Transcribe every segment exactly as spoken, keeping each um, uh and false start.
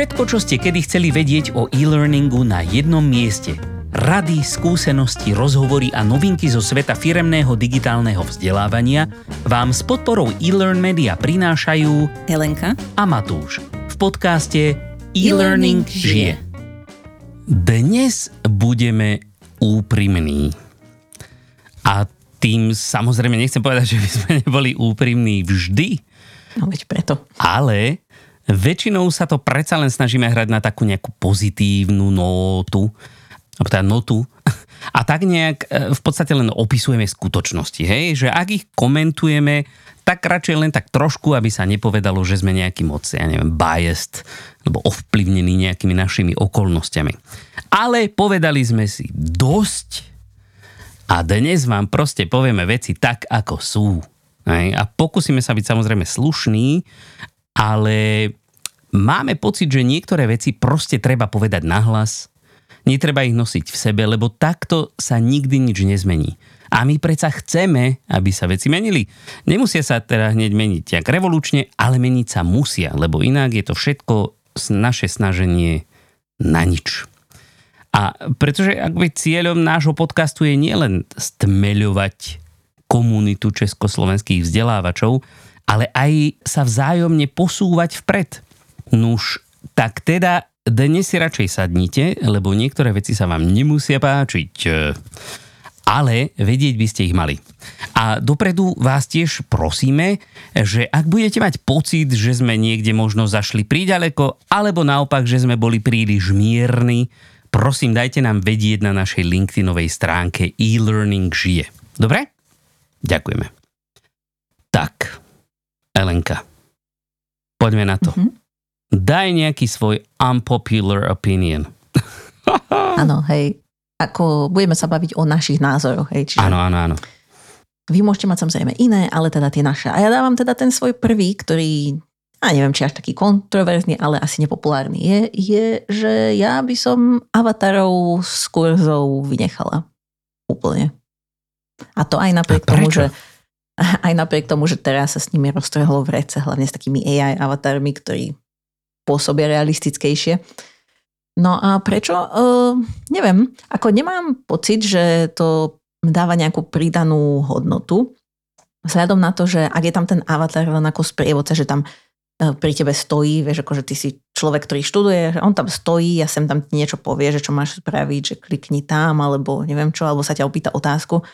Všetko, čo ste kedy chceli vedieť o e-learningu na jednom mieste. Rady, skúsenosti, rozhovory a novinky zo sveta firemného digitálneho vzdelávania vám s podporou e-learn media prinášajú Elenka a Matúš v podcaste E-learning žije. Dnes budeme úprimní. A tým samozrejme nechcem povedať, že by sme neboli úprimní vždy. No veď preto. Ale väčšinou sa to predsa len snažíme hrať na takú nejakú pozitívnu nótu, teda notu, a tak nejak v podstate len opisujeme skutočnosti, hej? Že ak ich komentujeme, tak radšej len tak trošku, aby sa nepovedalo, že sme nejaký moc, ja neviem, biased, alebo ovplyvnení nejakými našimi okolnostiami. Ale povedali sme si dosť a dnes vám proste povieme veci tak, ako sú. Hej? A pokúsime sa byť samozrejme slušní, ale máme pocit, že niektoré veci proste treba povedať nahlas. Netreba ich nosiť v sebe, lebo takto sa nikdy nič nezmení. A my predsa chceme, aby sa veci menili. Nemusia sa teda hneď meniť jak revolučne, ale meniť sa musia, lebo inak je to všetko naše snaženie na nič. A pretože akby cieľom nášho podcastu je nielen stmeľovať komunitu československých vzdelávačov, ale aj sa vzájomne posúvať vpred. Nuž, tak teda dnes si radšej sadnite, lebo niektoré veci sa vám nemusia páčiť, ale vedieť by ste ich mali. A dopredu vás tiež prosíme, že ak budete mať pocit, že sme niekde možno zašli príďaleko, alebo naopak, že sme boli príliš mierni, prosím, dajte nám vedieť na našej LinkedInovej stránke e-learning žije. Dobre? Ďakujeme. Tak, Elenka, poďme na to. Mm-hmm. Daj nejaký svoj unpopular opinion. Áno, hej. Ako budeme sa baviť o našich názoroch, hej. Áno, áno, áno. Vy môžete mať samozrejme iné, ale teda tie naše. A ja dávam teda ten svoj prvý, ktorý, ja neviem, či až taký kontroverzný, ale asi nepopulárny je, je, že ja by som avatarov s kurzou vynechala. Úplne. A to aj napriek tomu, že... Aj napriek tomu, že teraz sa s nimi roztrhlo vrece, hlavne s takými á í avatarmi, ktorí pôsobia realistickejšie. No a prečo? Uh, neviem. Ako nemám pocit, že to dáva nejakú pridanú hodnotu. Vzhľadom na to, že ak je tam ten avatar len ako sprievodca, že tam uh, pri tebe stojí, vieš, akože ty si človek, ktorý študuje, že on tam stojí a sem tam niečo povie, že čo máš spraviť, že klikni tam, alebo neviem čo, alebo sa ťa opýta otázku.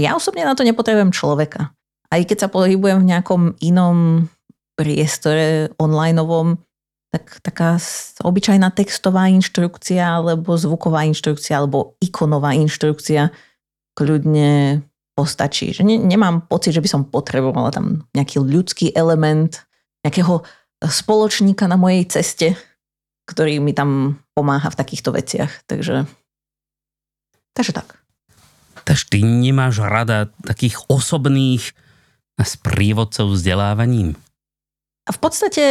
Ja osobne na to nepotrebujem človeka. Aj keď sa pohybujem v nejakom inom priestore onlineovom, tak taká obyčajná textová inštrukcia, alebo zvuková inštrukcia, alebo ikonová inštrukcia kľudne postačí. Že ne, nemám pocit, že by som potrebovala tam nejaký ľudský element, nejakého spoločníka na mojej ceste, ktorý mi tam pomáha v takýchto veciach. Takže, takže tak. Takže ty nemáš rada takých osobných sprievodcov vzdelávaním? A v podstate,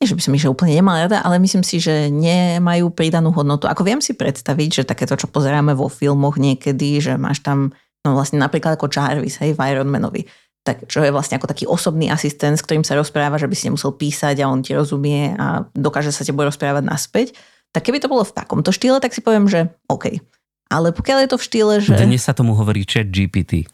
nie že by som ich úplne nemala rada, ale myslím si, že nemajú pridanú hodnotu. Ako viem si predstaviť, že takéto, čo pozeráme vo filmoch niekedy, že máš tam, no vlastne napríklad ako Jarvis, hej, v Iron Manovi, tak, čo je vlastne ako taký osobný asistent, s ktorým sa rozpráva, že by si nemusel písať a on ti rozumie a dokáže sa tebou rozprávať naspäť. Tak keby to bolo v takomto štýle, tak si poviem, že OK. Ale pokiaľ je to v štýle, že... Dnes sa tomu hovorí ChatGPT.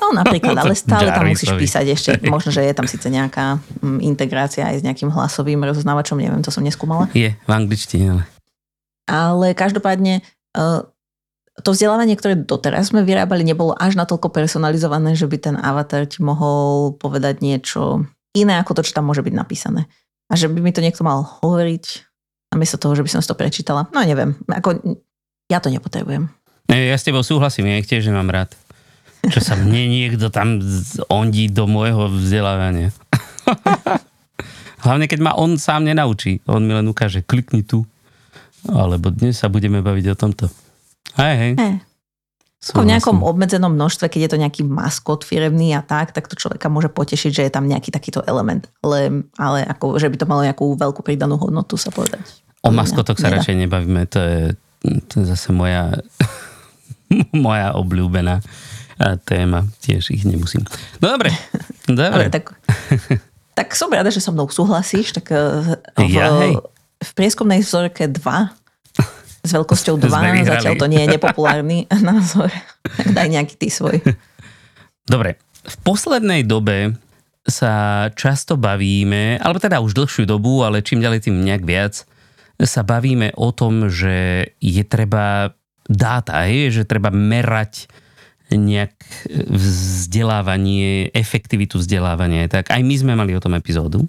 No napríklad, ale stále tam musíš písať ešte. Možno, že je tam síce nejaká integrácia aj s nejakým hlasovým rozoznávačom, neviem, to som neskúmala. Je, v angličtine, ale... Ale každopádne to vzdelávanie, ktoré doteraz sme vyrábali, nebolo až natoľko personalizované, že by ten avatar ti mohol povedať niečo iné, ako to, čo tam môže byť napísané. A že by mi to niekto mal hovoriť, namiesto toho, že by som si to prečítala. No neviem, ako... Ja to nepotrebujem. Ja s tebou súhlasím, ja ich tiež nemám rád. Čo sa mne niekto tam ondí do môjho vzdelávania. Hlavne, keď ma on sám nenaučí. On mi len ukáže, klikni tu. Alebo dnes sa budeme baviť o tomto. Hej, hej. Hey. V nejakom obmedzenom množstve, keď je to nejaký maskot firemný a tak, tak to človeka môže potešiť, že je tam nejaký takýto element. Ale, ale ako, že by to malo nejakú veľkú pridanú hodnotu sa povedať. O maskotok sa radšej nebavíme, to je... To je zase moja, moja obľúbená téma. Tiež ich nemusím. No dobre. dobre. Ale tak, tak som rada, že so mnou súhlasíš. Tak v, ja, hej. v prieskumnej vzorke dva s veľkosťou dva, zatiaľ to nie je nepopulárny názor. Daj nejaký ty svoj. Dobre, v poslednej dobe sa často bavíme, alebo teda už dlhšiu dobu, ale čím ďalej tým nejak viac, sa bavíme o tom, že je treba dáta, je, že treba merať nejak vzdelávanie, efektivitu vzdelávania. Tak aj my sme mali o tom epizódu.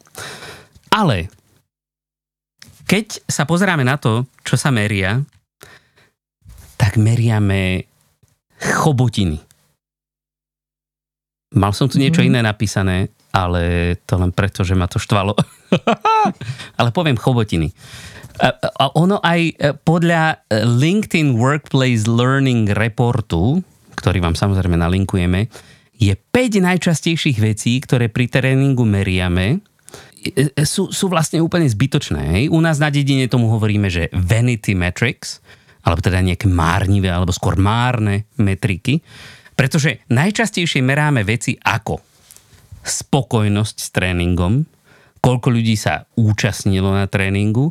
Ale keď sa pozeráme na to, čo sa meria, tak meriame chobotiny. Mal som tu niečo mm. iné napísané, ale to len preto, že ma to štvalo. Ale poviem chobotiny. A ono aj podľa LinkedIn Workplace Learning reportu, ktorý vám samozrejme nalinkujeme, je päť najčastejších vecí, ktoré pri tréningu meriame, sú, sú vlastne úplne zbytočné. Hej? U nás na dedine tomu hovoríme, že vanity metrics, alebo teda nejaké márnivé, alebo skôr márne metriky, pretože najčastejšie meráme veci ako spokojnosť s tréningom, koľko ľudí sa účastnilo na tréningu,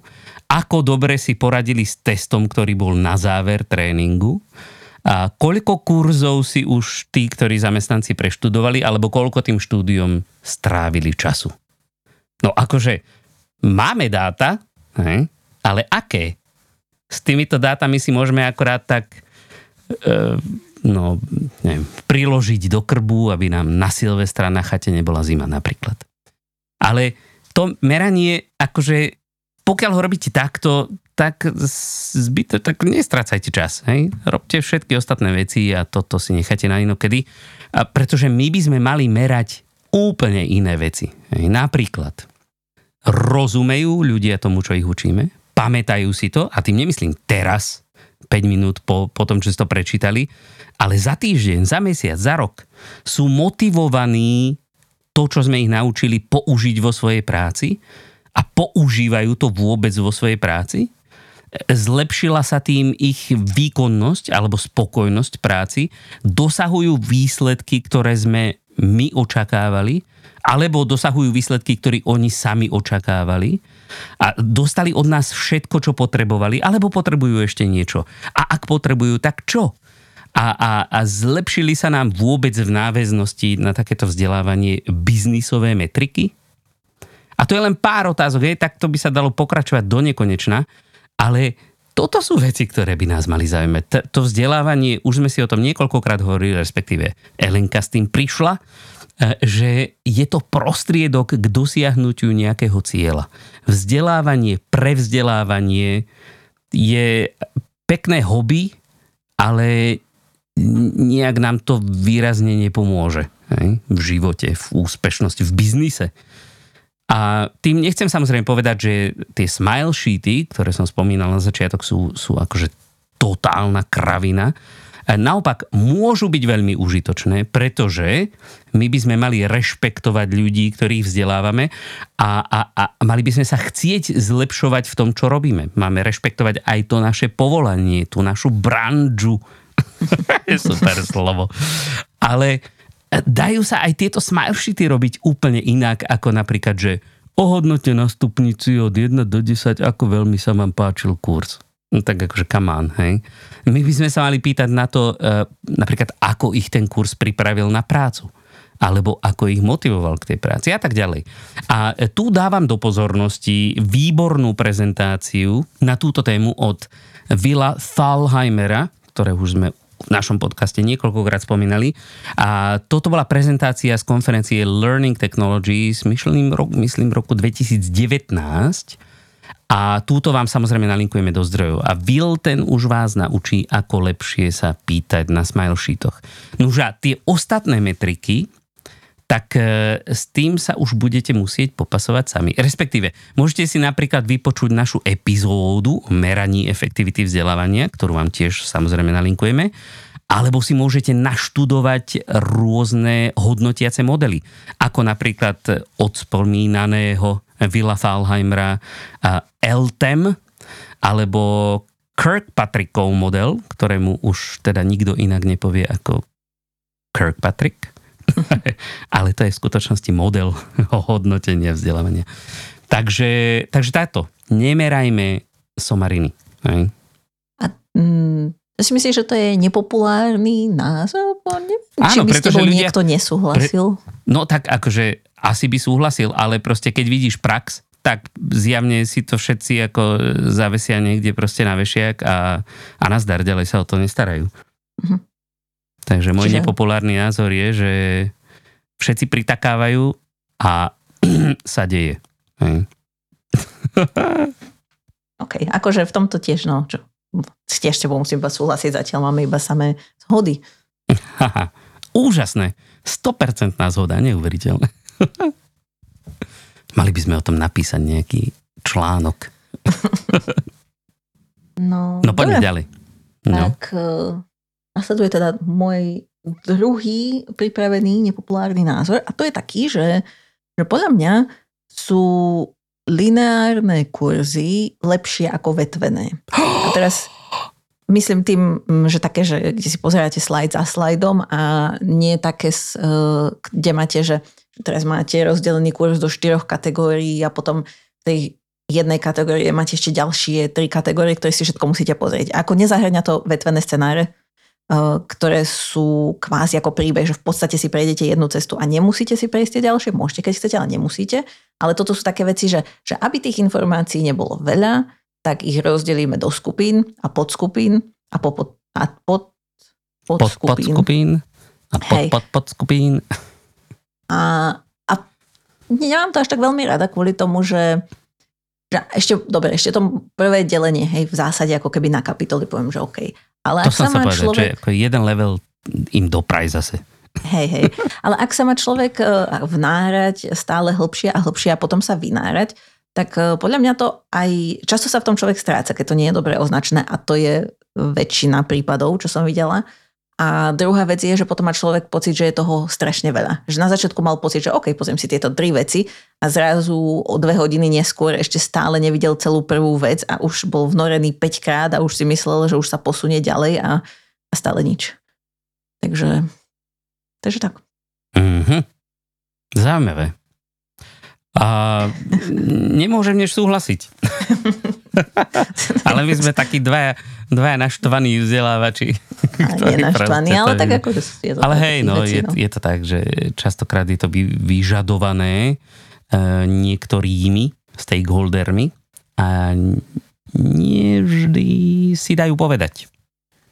ako dobre si poradili s testom, ktorý bol na záver tréningu, a koľko kurzov si už tí, ktorí zamestnanci preštudovali, alebo koľko tým štúdiom strávili času. No akože máme dáta, ne? Ale aké? S týmito dátami si môžeme akorát tak e, no, neviem, priložiť do krbu, aby nám na Silvestra na chate nebola zima napríklad. Ale to meranie, akože pokiaľ ho robíte takto, tak zbyto, tak nestrácajte čas. Hej? Robte všetky ostatné veci a toto si nechajte na inokedy. A pretože my by sme mali merať úplne iné veci. Hej? Napríklad, rozumejú ľudia tomu, čo ich učíme, pamätajú si to, a tým nemyslím teraz, päť minút po, po tom, čo si to prečítali, ale za týždeň, za mesiac, za rok sú motivovaní to, čo sme ich naučili, použiť vo svojej práci, a používajú to vôbec vo svojej práci? Zlepšila sa tým ich výkonnosť alebo spokojnosť práci? Dosahujú výsledky, ktoré sme my očakávali? Alebo dosahujú výsledky, ktoré oni sami očakávali? A dostali od nás všetko, čo potrebovali? Alebo potrebujú ešte niečo? A ak potrebujú, tak čo? A, a, a zlepšili sa nám vôbec v náväznosti na takéto vzdelávanie biznisové metriky? A to je len pár otázok, je, tak to by sa dalo pokračovať do nekonečna, ale toto sú veci, ktoré by nás mali zaujímať. T- to vzdelávanie, už sme si o tom niekoľkokrát hovorili, respektíve Elenka s tým prišla, že je to prostriedok k dosiahnutiu nejakého cieľa. Vzdelávanie, prevzdelávanie je pekné hobby, ale nejak nám to výrazne nepomôže, hej? V živote, v úspešnosti, v biznise. A tým nechcem samozrejme povedať, že tie smile sheety, ktoré som spomínal na začiatok, sú, sú akože totálna kravina. Naopak, môžu byť veľmi užitočné, pretože my by sme mali rešpektovať ľudí, ktorých vzdelávame, a, a, a mali by sme sa chcieť zlepšovať v tom, čo robíme. Máme rešpektovať aj to naše povolanie, tú našu branžu. Super slovo. Ale dajú sa aj tieto smileshity robiť úplne inak, ako napríklad, že ohodnote na stupnici od jeden do desať, ako veľmi sa vám páčil kurz. No tak akože come on, hej. My by sme sa mali pýtať na to, uh, napríklad, ako ich ten kurz pripravil na prácu. Alebo ako ich motivoval k tej práci a tak ďalej. A tu dávam do pozornosti výbornú prezentáciu na túto tému od Willa Thalheimera, ktoré už sme v našom podcaste niekoľkokrát spomínali. A toto bola prezentácia z konferencie Learning Technologies, myslím, rok, myslím roku dvetisíc devätnásť. A túto vám samozrejme nalinkujeme do zdrojov. A Will, ten už vás naučí, ako lepšie sa pýtať na smile sheetoch. Nože tie ostatné metriky, tak e, s tým sa už budete musieť popasovať sami. Respektíve, môžete si napríklad vypočuť našu epizódu o meraní efektivity vzdelávania, ktorú vám tiež samozrejme nalinkujeme, alebo si môžete naštudovať rôzne hodnotiace modely, ako napríklad od spomínaného Willa Thalheimera L-TEM, alebo Kirkpatrickov model, ktorému už teda nikto inak nepovie ako Kirkpatrick. Ale to je v skutočnosti model hodnotenia vzdelávania. Takže, takže táto. Nemerajme somariny. Aj. A mm, si myslíš, že to je nepopulárny názor? Áno, či by s tebou ľudia, niekto nesúhlasil? Pre, no tak akože asi by súhlasil, ale proste keď vidíš prax, tak zjavne si to všetci ako zavesia niekde proste na vešiak a, a nazdar, ďalej sa o to nestarajú. Uh-huh. Takže môj Čiže... nepopulárny názor je, že všetci pritakávajú a sa deje. Hm. OK, akože v tomto tiež, no, čo, tiež s tebou musím iba súhlasiť, zatiaľ máme iba samé zhody. Haha, úžasné. sto percent zhoda, neuveriteľné. Mali by sme o tom napísať nejaký článok. No, no poďme ďalej. No. Tak nasleduje teda môj druhý pripravený nepopulárny názor a to je taký, že, že podľa mňa sú lineárne kurzy lepšie ako vetvené. A teraz myslím tým, že také, že kde si pozeráte slajd za slajdom a nie také, kde máte, že teraz máte rozdelený kurz do štyroch kategórií a potom v tej jednej kategórii máte ešte ďalšie tri kategórie, ktoré si všetko musíte pozrieť. A ako nezahŕňa to vetvené scenáre, ktoré sú kvázi ako príbeh, že v podstate si prejdete jednu cestu a nemusíte si prejsť tie ďalšie, môžete, keď chcete, ale nemusíte. Ale toto sú také veci, že, že aby tých informácií nebolo veľa, tak ich rozdelíme do skupín a podskupín a, po, pod, a pod, podskupín. Pod, podskupín a pod, pod, podskupín. A, a nemám to až tak veľmi rada kvôli tomu, že že ešte, dobre, ešte to prvé delenie, hej, v zásade ako keby na kapitoly poviem, že OK. Ale to ak sa má povedať, človek... ako jeden level im dopraj zase. Hej, hej. Ale ak sa má človek vnárať stále hlbšie a hlbšie a potom sa vynárať, tak podľa mňa to aj... Často sa v tom človek stráca, keď to nie je dobre označené a to je väčšina prípadov, čo som videla. A druhá vec je, že potom má človek pocit, že je toho strašne veľa. Že na začiatku mal pocit, že OK, pozriem si tieto tri veci a zrazu o dve hodiny neskôr ešte stále nevidel celú prvú vec a už bol vnorený päťkrát a už si myslel, že už sa posunie ďalej a, a stále nič. Takže, takže tak. Mm-hmm. Zaujímavé. A nemôžem než súhlasiť. Ale my sme takí dvaja, dvaja naštvaní vzdelávači. Nie naštvaní, ale tak ako... Je to ale hej, no, vecí, no. Je, je to tak, že častokrát je to vyžadované uh, niektorými stakeholdermi a nie vždy si dajú povedať.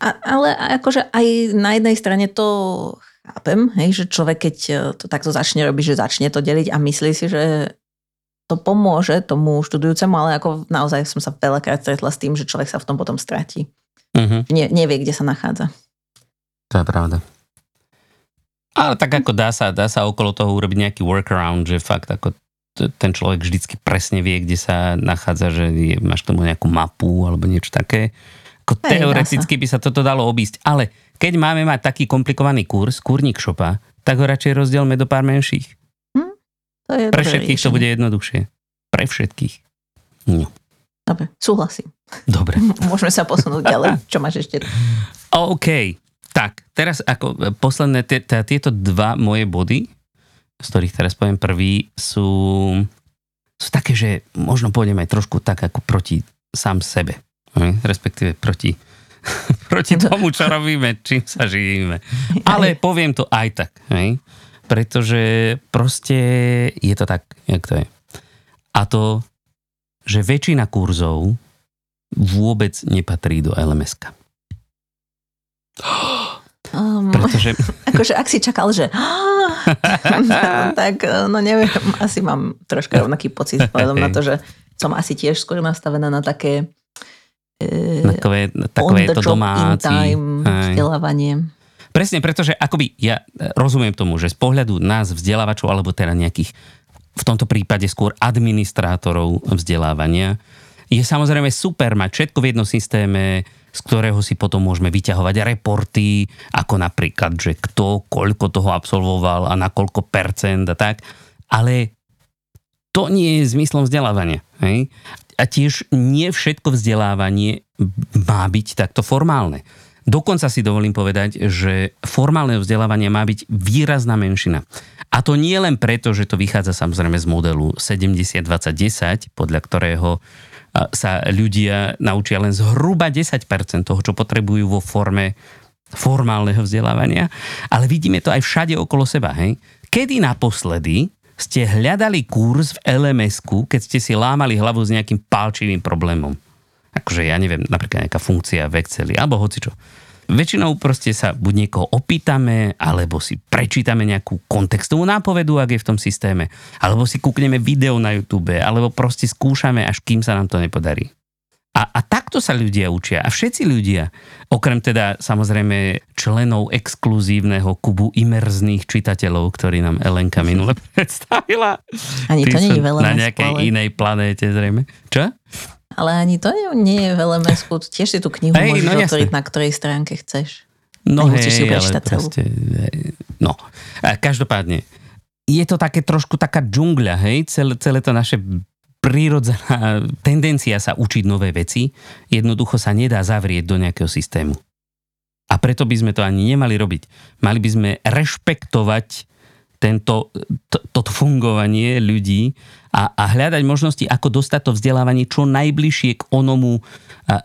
A, ale akože aj na jednej strane to chápem, hej, že človek, keď to takto začne robiť, že začne to deliť a myslí si, že to pomôže tomu študujúcemu, ale ako naozaj som sa veľakrát stretla s tým, že človek sa v tom potom stratí. Uh-huh. Ne, nevie, kde sa nachádza. To je pravda. Ale tak ako dá sa, dá sa okolo toho urobiť nejaký workaround, že fakt ako t- ten človek vždycky presne vie, kde sa nachádza, že je, máš k tomu nejakú mapu alebo niečo také. Ako Hej, teoreticky by sa toto dalo obísť, ale keď máme mať taký komplikovaný kurz, kurník šopa, tak ho radšej rozdielme do pár menších. Pre všetkých riešenie. To bude jednoduchšie. Pre všetkých. No. Dobre, súhlasím. Dobre. Môžeme sa posunúť ďalej. Čo máš ešte? OK. Tak, teraz ako posledné, t- t- tieto dva moje body, z ktorých teraz poviem prvý, sú, sú také, že možno pôjdem aj trošku tak ako proti sám sebe. Respektíve proti, proti tomu, čo robíme, čím sa živíme. Ale poviem to aj tak. Hej? Pretože proste je to tak, jak to je. A to, že väčšina kurzov vôbec nepatrí do el em eska. Um, Pretože... Akože ak si čakal, že... tak no neviem, asi mám troška rovnaký pocit vzhľadom na to, že som asi tiež skôr nastavená na také eh, takové, takové on the job in time vzdelávanie. Presne, pretože akoby ja rozumiem tomu, že z pohľadu nás vzdelávačov, alebo teda nejakých, v tomto prípade skôr administrátorov vzdelávania, je samozrejme super mať všetko v jednom systéme, z ktorého si potom môžeme vyťahovať reporty, ako napríklad, že kto, koľko toho absolvoval a na koľko percent a tak. Ale to nie je zmyslom vzdelávania. Hej? A tiež nie všetko vzdelávanie má byť takto formálne. Dokonca si dovolím povedať, že formálne vzdelávanie má byť výrazná menšina. A A to nie len preto, že to vychádza samozrejme z modelu sedemdesiat dvadsať desať, podľa ktorého sa ľudia naučia len zhruba desať percent toho, čo potrebujú vo forme formálneho vzdelávania. Ale vidíme to aj všade okolo seba. Hej? Kedy naposledy ste hľadali kurz v el em esku, keď ste si lámali hlavu s nejakým palčivým problémom? Akože ja neviem, napríklad nejaká funkcia v Exceli, alebo hocičo. Väčšinou proste sa buď niekoho opýtame, alebo si prečítame nejakú kontextovú nápovedu, ak je v tom systéme, alebo si kúkneme video na YouTube, alebo proste skúšame, až kým sa nám to nepodarí. A, a takto sa ľudia učia. A všetci ľudia, okrem teda samozrejme členov exkluzívneho kubu imerzných čitateľov, ktorý nám Elenka minule predstavila. Ani to nie je veľa na nejakej skole. Inej planéte zrejme. Čo? Ale ani to nie je v el em esku. Tiež si tú knihu hey, môžeš no, otvoriť, na ktorej stránke chceš. No Nemusíš hej, si ju prečítať celú. Proste, no, každopádne. Je to také trošku taká džungľa, hej? Celé, celé to naše prírodzená tendencia sa učiť nové veci jednoducho sa nedá zavrieť do nejakého systému. A preto by sme to ani nemali robiť. Mali by sme rešpektovať tento, to, toto fungovanie ľudí a, a hľadať možnosti, ako dostať to vzdelávanie čo najbližšie k onomu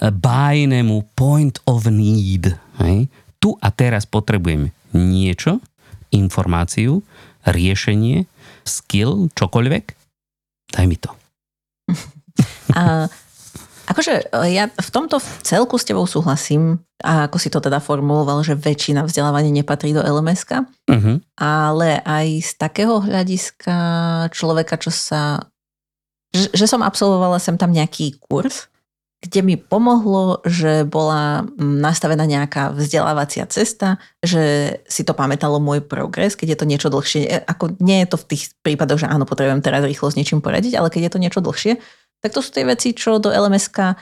bájnemu point of need. Hej? Tu a teraz potrebujeme niečo, informáciu, riešenie, skill, čokoľvek. Daj mi to. A akože ja v tomto celku s tebou súhlasím a ako si to teda formuloval, že väčšina vzdelávania nepatrí do el em eska, uh-huh. ale aj z takého hľadiska človeka, čo sa, že, že som absolvovala sem tam nejaký kurz, kde mi pomohlo, že bola nastavená nejaká vzdelávacia cesta, že si to pamätalo môj progres, keď je to niečo dlhšie, ako nie je to v tých prípadoch, že áno, potrebujem teraz rýchlo s niečím poradiť, ale keď je to niečo dlhšie, tak to sú tie veci, čo do el em eska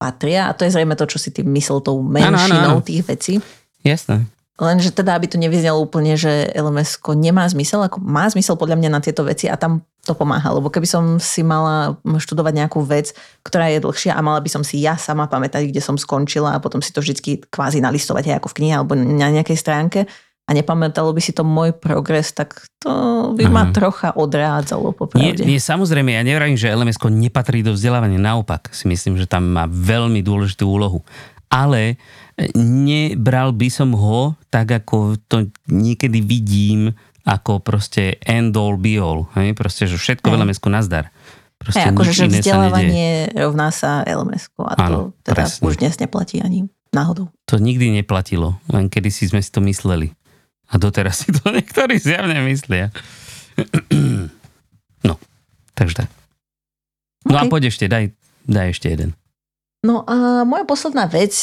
patria a to je zrejme to, čo si ty myslel tou menšinou ano, ano, ano. Tých vecí. Jasné. Lenže teda, aby to nevyznelo úplne, že el em esko nemá zmysel, ako má zmysel podľa mňa na tieto veci a tam to pomáha. Lebo keby som si mala študovať nejakú vec, ktorá je dlhšia a mala by som si ja sama pamätať, kde som skončila a potom si to vždycky kvázi nalistovať ako v knihe alebo na nejakej stránke a nepamätalo by si to môj progres, tak to by ma Aha. trocha odrádzalo popravde. Nie, nie, samozrejme, ja nevravím, že el em esko nepatrí do vzdelávania, naopak si myslím, že tam má veľmi dôležitú úlohu. Ale nebral by som ho tak, ako to niekedy vidím, ako proste end all be all. Hej? Proste, že všetko v el em esku nazdar. Proste hey, akože vzdelávanie rovná sa el em esku a to Áno, teda presne. Už dnes neplatí ani náhodou. To nikdy neplatilo, len kedy si sme si to mysleli. A doteraz si to niektorí zjavne myslia. No, takže tak. No okay. A poď ešte, daj, daj ešte jeden. No a moja posledná vec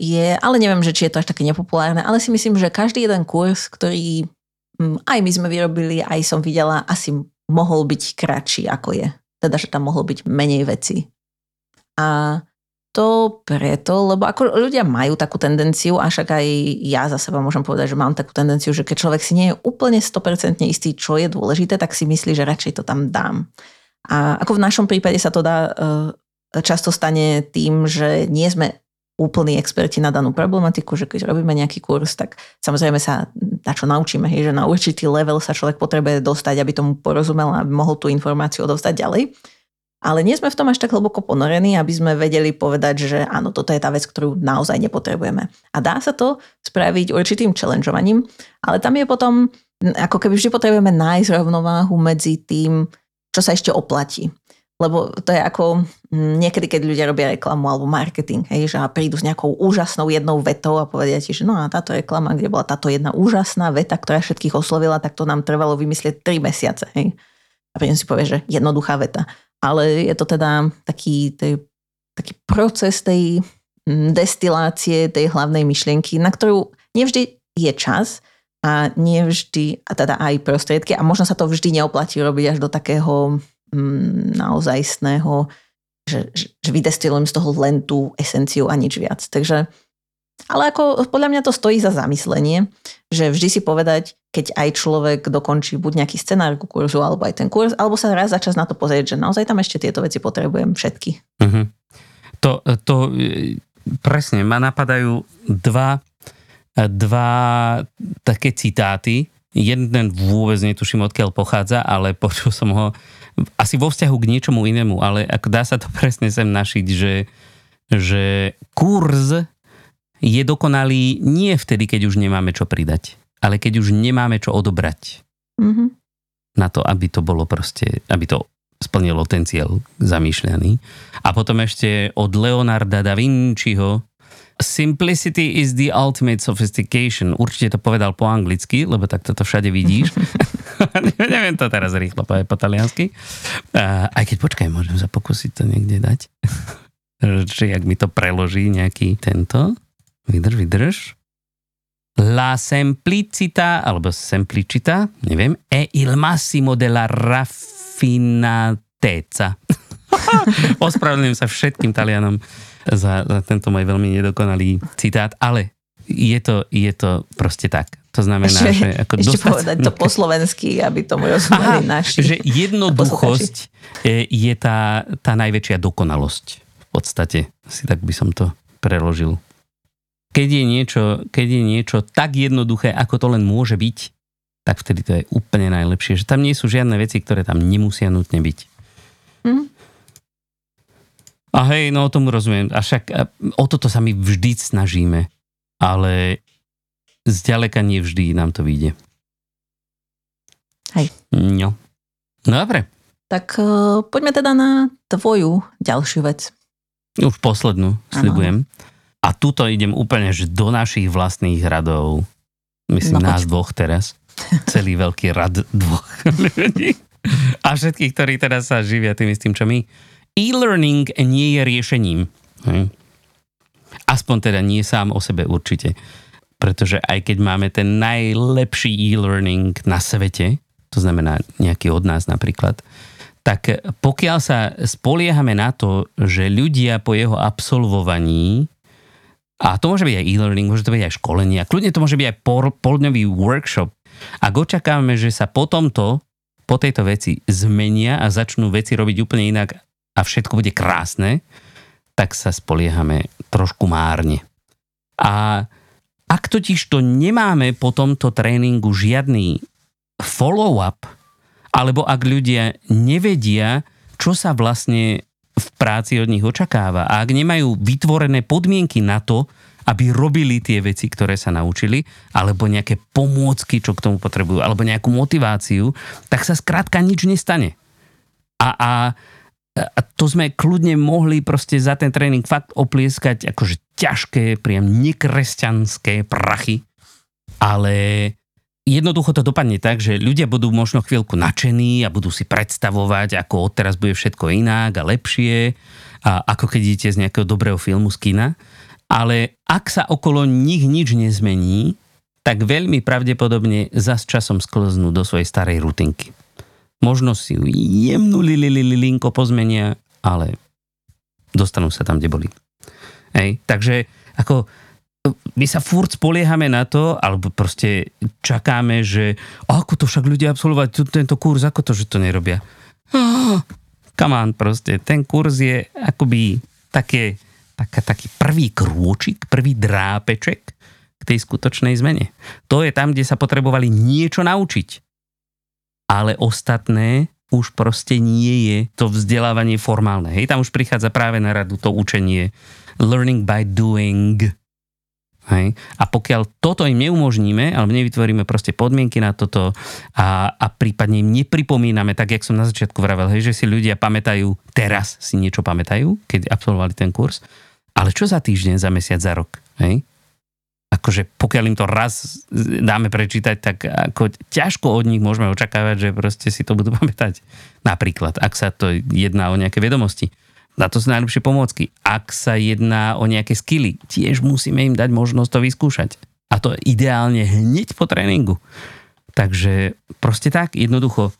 je, ale neviem, že či je to až také nepopulárne, ale si myslím, že každý jeden kurz, ktorý aj my sme vyrobili, aj som videla, asi mohol byť kratší, ako je. Teda, že tam mohol byť menej vecí. A to preto, lebo ako ľudia majú takú tendenciu, a však aj ja za seba môžem povedať, že mám takú tendenciu, že keď človek si nie je úplne sto percent istý, čo je dôležité, tak si myslí, že radšej to tam dám. A ako v našom prípade sa to dá, často stane tým, že nie sme úplní experti na danú problematiku, že keď robíme nejaký kurz, tak samozrejme sa na čo naučíme, hej, že na určitý level sa človek potrebuje dostať, aby tomu porozumel a mohol tú informáciu odovzdať ďalej. Ale nie sme v tom až tak hlboko ponorení, aby sme vedeli povedať, že áno, toto je tá vec, ktorú naozaj nepotrebujeme. A dá sa to spraviť určitým challengeovaním, ale tam je potom, ako keby vždy potrebujeme nájsť rovnováhu medzi tým, čo sa ešte oplatí. Lebo to je ako niekedy, keď ľudia robia reklamu alebo marketing, hej, že prídu s nejakou úžasnou jednou vetou a povedia ti, že no a táto reklama, kde bola táto jedna úžasná veta, ktorá všetkých oslovila, tak to nám trvalo vymyslieť tri mesiace. Hej. A potom si povie, že jednoduchá veta. Ale je to teda taký, tej, taký proces tej destilácie, tej hlavnej myšlienky, na ktorú nevždy je čas a nevždy, a teda aj prostriedky a možno sa to vždy neoplatí robiť až do takého mm, naozajstného, že, že vydestilujem z toho len tú esenciu a nič viac. Takže, ale ako podľa mňa to stojí za zamyslenie, že vždy si povedať, keď aj človek dokončí buď nejaký scenár ku kurzu, alebo aj ten kurz, alebo sa raz za čas na to pozrieť, že naozaj tam ešte tieto veci potrebujem všetky. Uh-huh. To, to presne, ma napadajú dva, dva také citáty, Jeden vôbec netuším, odkiaľ pochádza, ale počul som ho asi vo vzťahu k niečomu inému, ale ak dá sa to presne sem našiť, že, že kurz je dokonalý nie vtedy, keď už nemáme čo pridať, ale keď už nemáme čo odobrať. Mm-hmm. Na to, aby to bolo proste, aby to splnilo ten cieľ zamýšľaný. A potom ešte od Leonarda da Vinciho Simplicity is the ultimate sophistication. Určite to povedal po anglicky, lebo takto to všade vidíš. Neviem to teraz rýchlo povedať po taliansky. Uh, aj keď počkaj, môžem sa pokúsiť to niekde dať. Či ak mi to preloží nejaký tento. Vydrž, vydrž. La semplicita, alebo semplicita, neviem, è il massimo della raffinatezza. Ospravedlňujem sa všetkým Talianom za, za tento môj veľmi nedokonalý citát, ale je to, je to proste tak. To znamená, že... že ako ešte dostať... povedať to po slovensky, aby tomu rozumeli naši. Že jednoduchosť je, je tá, tá najväčšia dokonalosť. V podstate si tak by som to preložil. Keď je niečo, keď je niečo tak jednoduché, ako to len môže byť, tak vtedy to je úplne najlepšie. Že tam nie sú žiadne veci, ktoré tam nemusia nutne byť. Mm. A hej, no o tomu rozumiem. A však o toto sa my vždy snažíme. Ale zďaleka nie vždy nám to vyjde. Hej. No. No dobre. Tak uh, poďme teda na tvoju ďalšiu vec. Už poslednú, slibujem. Ano. A tuto idem úplne že do našich vlastných radov. Myslím, no, nás dvoch teraz. Celý veľký rad dvoch ľudí. A všetkých, ktorí teraz sa živia tým istým, čo my. E-learning nie je riešením. Hm. Aspoň teda nie sám o sebe určite. Pretože aj keď máme ten najlepší e-learning na svete, to znamená nejaký od nás napríklad, tak pokiaľ sa spoliehame na to, že ľudia po jeho absolvovaní. A to môže byť aj e-learning, môže to byť aj školenie. A kľudne to môže byť aj pol, poldňový workshop. Ak očakávame, že sa po tomto, po tejto veci zmenia a začnú veci robiť úplne inak a všetko bude krásne, tak sa spoliehame trošku márne. A ak totiž to nemáme po tomto tréningu žiadny follow-up, alebo ak ľudia nevedia, čo sa vlastne v práci od nich očakáva. A ak nemajú vytvorené podmienky na to, aby robili tie veci, ktoré sa naučili, alebo nejaké pomôcky, čo k tomu potrebujú, alebo nejakú motiváciu, tak sa skrátka nič nestane. A, a, a to sme kľudne mohli proste za ten tréning fakt oplieskať akože ťažké, priam nekresťanské prachy. Ale jednoducho to dopadne tak, že ľudia budú možno chvíľku nadšení a budú si predstavovať, ako odteraz bude všetko inak a lepšie, a ako keď idete z nejakého dobrého filmu z kina. Ale ak sa okolo nich nič nezmení, tak veľmi pravdepodobne zas časom sklznú do svojej starej rutinky. Možno si ju jemnú linko pozmenia, ale dostanú sa tam, kde boli. Hej, takže ako... my sa furt spoliehame na to, alebo proste čakáme, že ako to však ľudia absolvovať tento kurz, ako to, že to nerobia. Oh, come on, proste. Ten kurz je akoby také, taká, taký prvý krôčik, prvý drápeček k tej skutočnej zmene. To je tam, kde sa potrebovali niečo naučiť. Ale ostatné už proste nie je to vzdelávanie formálne. Hej, tam už prichádza práve na radu to učenie. Learning by doing. Hej. A pokiaľ toto im neumožníme, alebo nevytvoríme proste podmienky na toto a, a prípadne im nepripomíname, tak jak som na začiatku vravel, hej, že si ľudia pamätajú, teraz si niečo pamätajú, keď absolvovali ten kurz, ale čo za týždeň, za mesiac, za rok? Hej? Akože pokiaľ im to raz dáme prečítať, tak ako ťažko od nich môžeme očakávať, že proste si to budú pamätať. Napríklad, ak sa to jedná o nejaké vedomosti. Na to sú najlepšie pomôcky. Ak sa jedná o nejaké skily, tiež musíme im dať možnosť to vyskúšať. A to ideálne hneď po tréningu. Takže proste tak, jednoducho.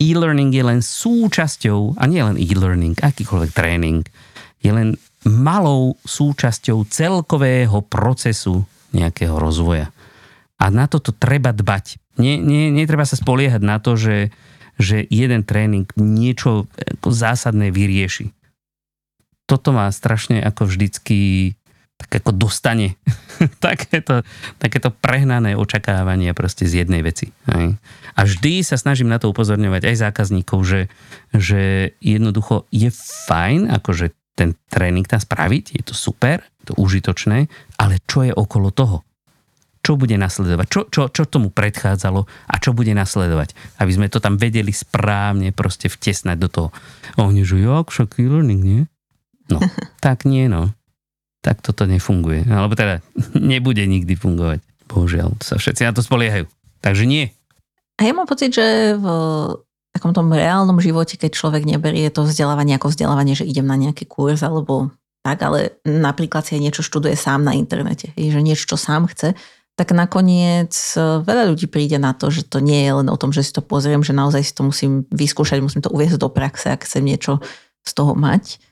E-learning je len súčasťou, a nie len e-learning, akýkoľvek tréning, je len malou súčasťou celkového procesu nejakého rozvoja. A na toto treba dbať. Nie, nie, netreba sa spoliehať na to, že, že jeden tréning niečo zásadné vyrieši. Toto má strašne ako vždycky tak ako dostane takéto, takéto prehnané očakávanie proste z jednej veci. Hej. A vždy sa snažím na to upozorňovať aj zákazníkov, že, že jednoducho je fajn, akože ten tréning tam spraviť, je to super, je to užitočné, ale čo je okolo toho? Čo bude nasledovať? Čo, čo, čo tomu predchádzalo a čo bude nasledovať? Aby sme to tam vedeli správne proste vtesnať do toho. Oni že, jak však e-learning, nie? No, tak nie, no. Tak toto nefunguje. Alebo teda nebude nikdy fungovať. Bohužiaľ, sa všetci na to spoliehajú. Takže nie. A ja mám pocit, že v takom tom reálnom živote, keď človek neberie to vzdelávanie ako vzdelávanie, že idem na nejaký kurz alebo tak, ale napríklad si niečo študuje sám na internete. Je, že niečo, čo sám chce, tak nakoniec veľa ľudí príde na to, že to nie je len o tom, že si to pozriem, že naozaj si to musím vyskúšať, musím to uviesť do praxe, ak chcem niečo z toho mať.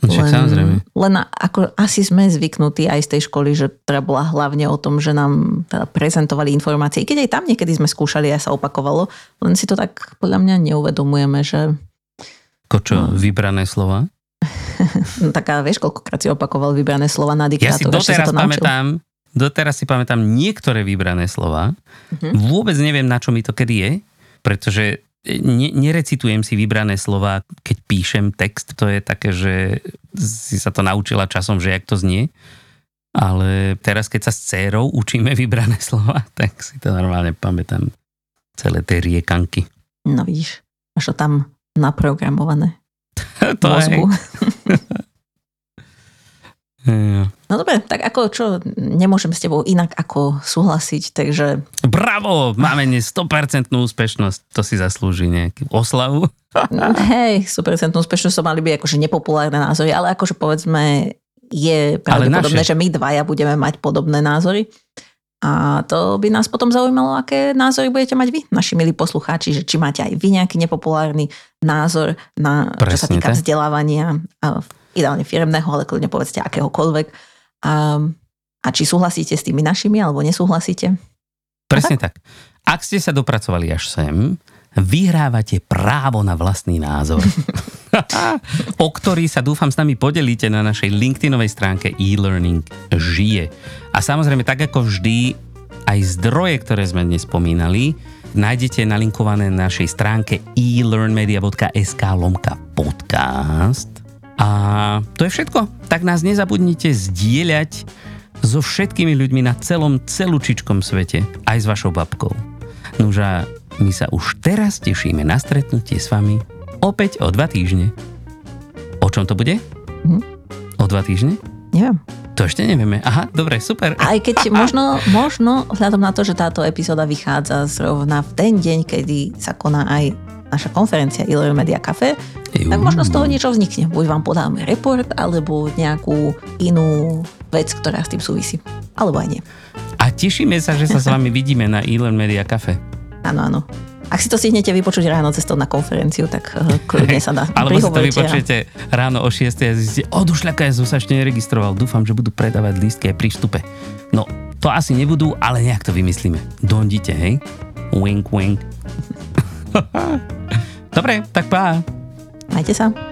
Len, len ako asi sme zvyknutí aj z tej školy, že teda bola hlavne o tom, že nám teda prezentovali informácie. I keď aj tam niekedy sme skúšali a sa opakovalo, len si to tak podľa mňa neuvedomujeme, že... Kočo, no. Vybrané slova? No tak a vieš, koľkokrát si opakoval vybrané slova na diktátu. Ja si doteraz pamätám, Doteraz si pamätám niektoré vybrané slova. Uh-huh. Vôbec neviem, na čo mi to kedy je, pretože ne, nerecitujem si vybrané slova, keď píšem text. To je také, že si sa to naučila časom, že jak to znie. Ale teraz, keď sa s dcérou učíme vybrané slova, tak si to normálne pamätám. Celé tie riekanky. No vidíš, až to tam naprogramované. To je. No dobre, tak ako čo, nemôžem s tebou inak ako súhlasiť, takže... Bravo, máme ne sto percent úspešnosť, to si zaslúži nejakú oslavu. Hej, sto percent úspešnosť to mali byť akože nepopulárne názory, ale akože povedzme je pravdepodobné, že my dvaja budeme mať podobné názory. A to by nás potom zaujímalo, aké názory budete mať vy, naši milí poslucháči, že či máte aj vy nejaký nepopulárny názor na, presne, čo sa týka tak vzdelávania, ideálne firemného, ale kľudne povedzte akéhokoľvek. A, a či súhlasíte s tými našimi, alebo nesúhlasíte? Presne tak? tak. Ak ste sa dopracovali až sem, vyhrávate právo na vlastný názor, o ktorý sa dúfam s nami podelíte na našej LinkedInovej stránke e-learning žije. A samozrejme, tak ako vždy, aj zdroje, ktoré sme dnes spomínali, nájdete nalinkované na našej stránke e-learn media bodka es ká lomka podcast. A to je všetko. Tak nás nezabudnite zdieľať so všetkými ľuďmi na celom celúčičkom svete, aj s vašou babkou. Nuža, my sa už teraz tešíme na stretnutie s vami opäť o dva týždne. O čom to bude? Hm? O dva týždne? Neviem. To ešte nevieme. Aha, dobre, super. Aj keď možno, možno, vzhľadom na to, že táto epizóda vychádza zrovna v ten deň, kedy sa koná aj naša konferencia e Media Café, Jú. tak možno z toho niečo vznikne. Buď vám podáme report, alebo nejakú inú vec, ktorá s tým súvisí. Alebo aj nie. A tešíme sa, že sa s vami vidíme na e Media Café. Áno, áno. Ak si to stihnete vypočuť ráno cestou na konferenciu, tak kľudne sa dá. Alebo si to vypočujete ráno o šiestej a zistíte, od ušľaka ja som sa ešte neregistroval. Dúfam, že budú predávať lístky aj pri vstupe. No, to asi nebudú, ale nejak to vymyslíme. Dondite, hej? Wink, wink. Dobre, tak pá. Majte sa.